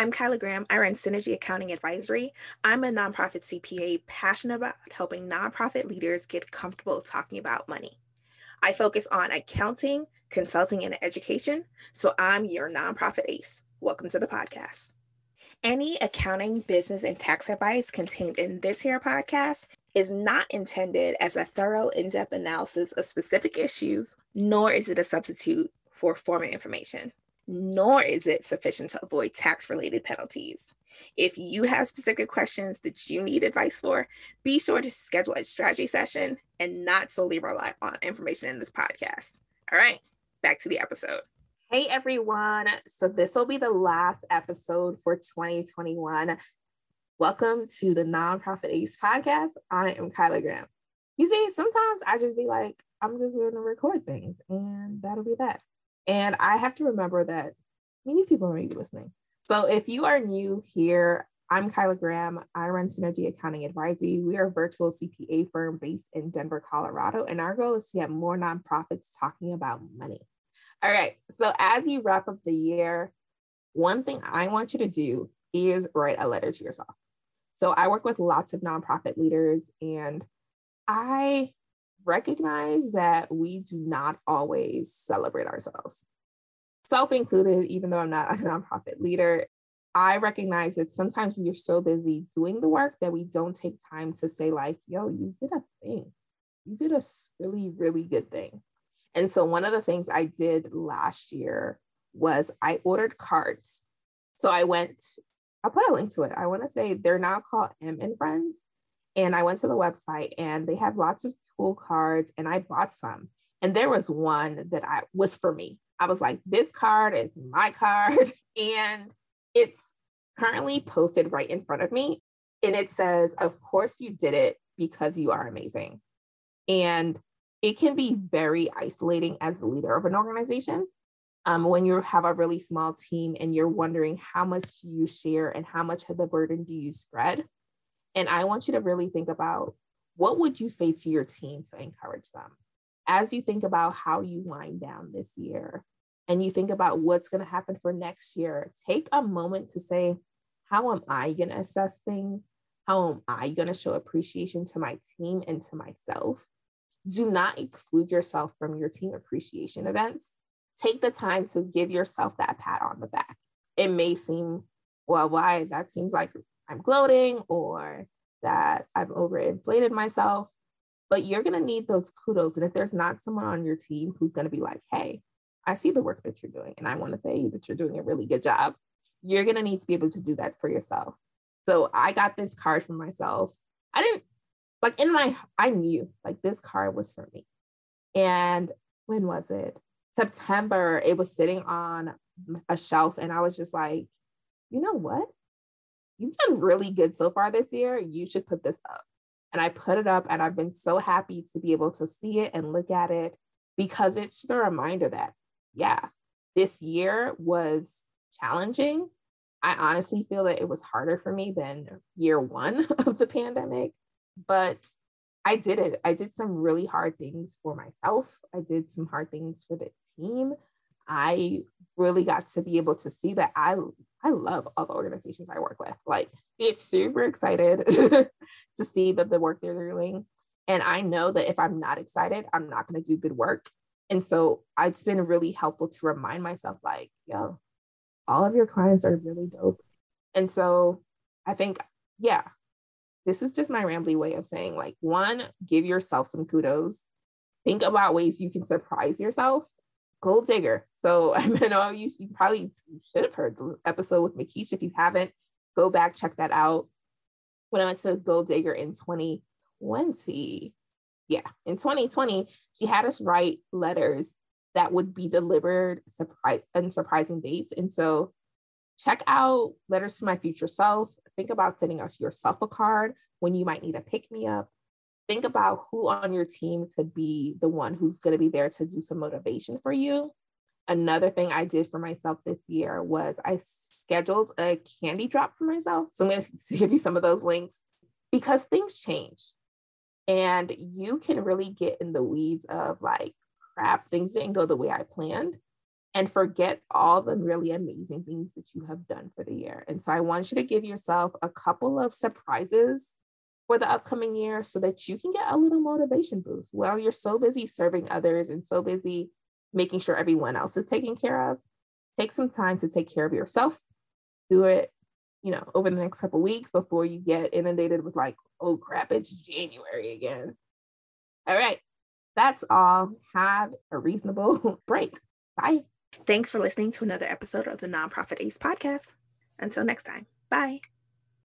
I'm Kyla Graham. I run Synergy Accounting Advisory. I'm a nonprofit CPA passionate about helping nonprofit leaders get comfortable talking about money. I focus on accounting, consulting, and education, so I'm your nonprofit ace. Welcome to the podcast. Any accounting, business, and tax advice contained in this here podcast is not intended as a thorough, in-depth analysis of specific issues, nor is it a substitute for formal information, nor is it sufficient to avoid tax-related penalties. If you have specific questions that you need advice for, be sure to schedule a strategy session and not solely rely on information in this podcast. All right, back to the episode. Hey everyone, so this will be the last episode for 2021. Welcome to the Nonprofit Ace Podcast. I am Kyla Graham. You see, sometimes I just be like, I'm just going to record things and that'll be that. And I have to remember that many people may be listening. So if you are new here, I'm Kyla Graham. I run Synergy Accounting Advisory. We are a virtual CPA firm based in Denver, Colorado, and our goal is to have more nonprofits talking about money. All right, so as you wrap up the year, one thing I want you to do is write a letter to yourself. So I work with lots of nonprofit leaders, and I recognize that we do not always celebrate ourselves. Self included, even though I'm not a nonprofit leader, I recognize that sometimes we are so busy doing the work that we don't take time to say like, yo, you did a thing. You did a really, really good thing. And so one of the things I did last year was I ordered cards. So I'll put a link to it. I want to say they're now called M and Friends. And I went to the website and they have lots of cool cards and I bought some. And there was one that was for me. I was like, this card is my card. And it's currently posted right in front of me. And it says, of course you did it because you are amazing. And it can be very isolating as the leader of an organization. When you have a really small team and you're wondering how much do you share and how much of the burden do you spread? And I want you to really think about what would you say to your team to encourage them? As you think about how you wind down this year and you think about what's going to happen for next year, take a moment to say, how am I going to assess things? How am I going to show appreciation to my team and to myself? Do not exclude yourself from your team appreciation events. Take the time to give yourself that pat on the back. It may seem, well, why that seems like I'm gloating or that I've overinflated myself, but you're going to need those kudos. And if there's not someone on your team who's going to be like, hey, I see the work that you're doing and I want to say that you're doing a really good job, you're going to need to be able to do that for yourself. So I got this card for myself. I knew like this card was for me. And when was it? September, it was sitting on a shelf and I was just like, you know what? You've done really good so far this year. You should put this up. And I put it up and I've been so happy to be able to see it and look at it because it's the reminder that, yeah, this year was challenging. I honestly feel that it was harder for me than year one of the pandemic, but I did it. I did some really hard things for myself. I did some hard things for the team. I really got to be able to see that I love all the organizations I work with. Like, it's super excited to see that the work they're doing. And I know that if I'm not excited, I'm not going to do good work. And so it's been really helpful to remind myself like, yo, all of your clients are really dope. And so I think, yeah, this is just my rambly way of saying like, one, give yourself some kudos. Think about ways you can surprise yourself. Gold Digger. So I know you probably should have heard the episode with Makisha. If you haven't, go back, check that out. When I went to Gold Digger in 2020, she had us write letters that would be delivered on surprising dates. And so check out Letters to My Future Self. Think about sending yourself a card when you might need a pick-me-up. Think about who on your team could be the one who's going to be there to do some motivation for you. Another thing I did for myself this year was I scheduled a candy drop for myself. So I'm going to give you some of those links because things change and you can really get in the weeds of like, crap, things didn't go the way I planned. and forget all the really amazing things that you have done for the year. And so I want you to give yourself a couple of surprises for the upcoming year so that you can get a little motivation boost. Well, you're so busy serving others and so busy making sure everyone else is taken care of. Take some time to take care of yourself. Do it, you know, over the next couple of weeks before you get inundated with like, oh crap, it's January again. All right, that's all. Have a reasonable break. Bye. Thanks for listening to another episode of the Nonprofit Ace Podcast. Until next time, bye.